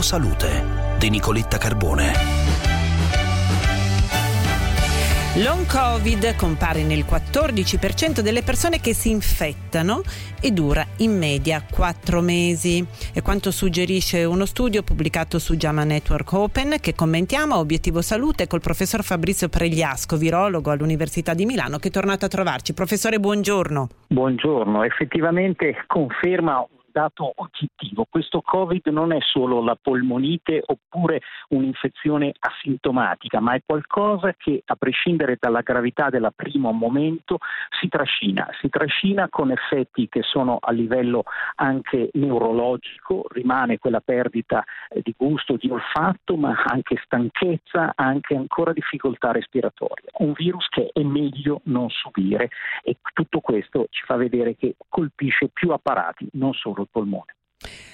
Nuova Salute di Nicoletta Carbone. Long Covid compare nel 14% delle persone che si infettano e dura in media 4 mesi. È quanto suggerisce uno studio pubblicato su JAMA Network Open che commentiamo a Obiettivo Salute col professor Fabrizio Pregliasco, virologo all'Università di Milano, che è tornato a trovarci. Professore, buongiorno. Buongiorno. Effettivamente conferma dato oggettivo. Questo Covid non è solo la polmonite oppure un'infezione asintomatica, ma è qualcosa che, a prescindere dalla gravità del primo momento, si trascina con effetti che sono a livello anche neurologico. Rimane quella perdita di gusto, di olfatto, ma anche stanchezza, anche ancora difficoltà respiratoria. Un virus che è meglio non subire, e tutto questo ci fa vedere che colpisce più apparati, non solo polmone.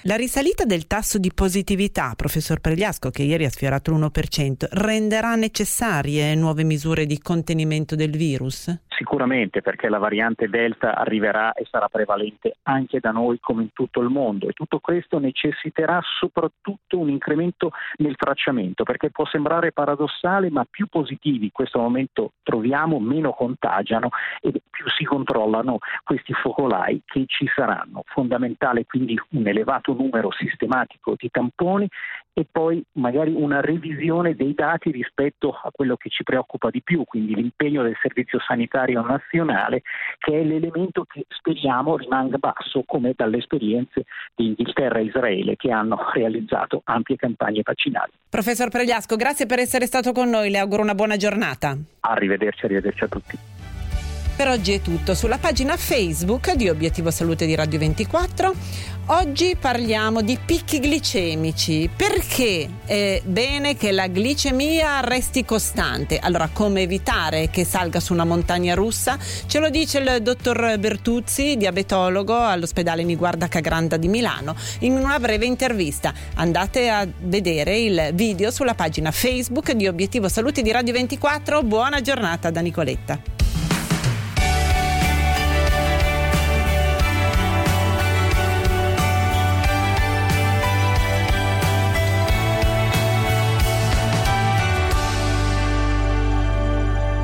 La risalita del tasso di positività, professor Pregliasco, che ieri ha sfiorato l'1%, renderà necessarie nuove misure di contenimento del virus? Sicuramente, perché la variante Delta arriverà e sarà prevalente anche da noi come in tutto il mondo, e tutto questo necessiterà soprattutto un incremento nel tracciamento, perché può sembrare paradossale, ma più positivi in questo momento troviamo, meno contagiano e più si controllano questi focolai che ci saranno. Fondamentale quindi un elevato numero sistematico di tamponi e poi magari una revisione dei dati rispetto a quello che ci preoccupa di più, quindi l'impegno del Servizio Sanitario Nazionale, che è l'elemento che speriamo rimanga basso, come dalle esperienze di Inghilterra e Israele, che hanno realizzato ampie campagne vaccinali. Professor Pregliasco, grazie per essere stato con noi, le auguro una buona giornata. Arrivederci a tutti. Per oggi è tutto. Sulla pagina Facebook di Obiettivo Salute di Radio 24 oggi parliamo di picchi glicemici, perché è bene che la glicemia resti costante. Allora, come evitare che salga su una montagna russa? Ce lo dice il dottor Bertuzzi, diabetologo all'ospedale Niguarda Ca' Granda di Milano, in una breve intervista. Andate a vedere il video sulla pagina Facebook di Obiettivo Salute di Radio 24. Buona giornata da Nicoletta.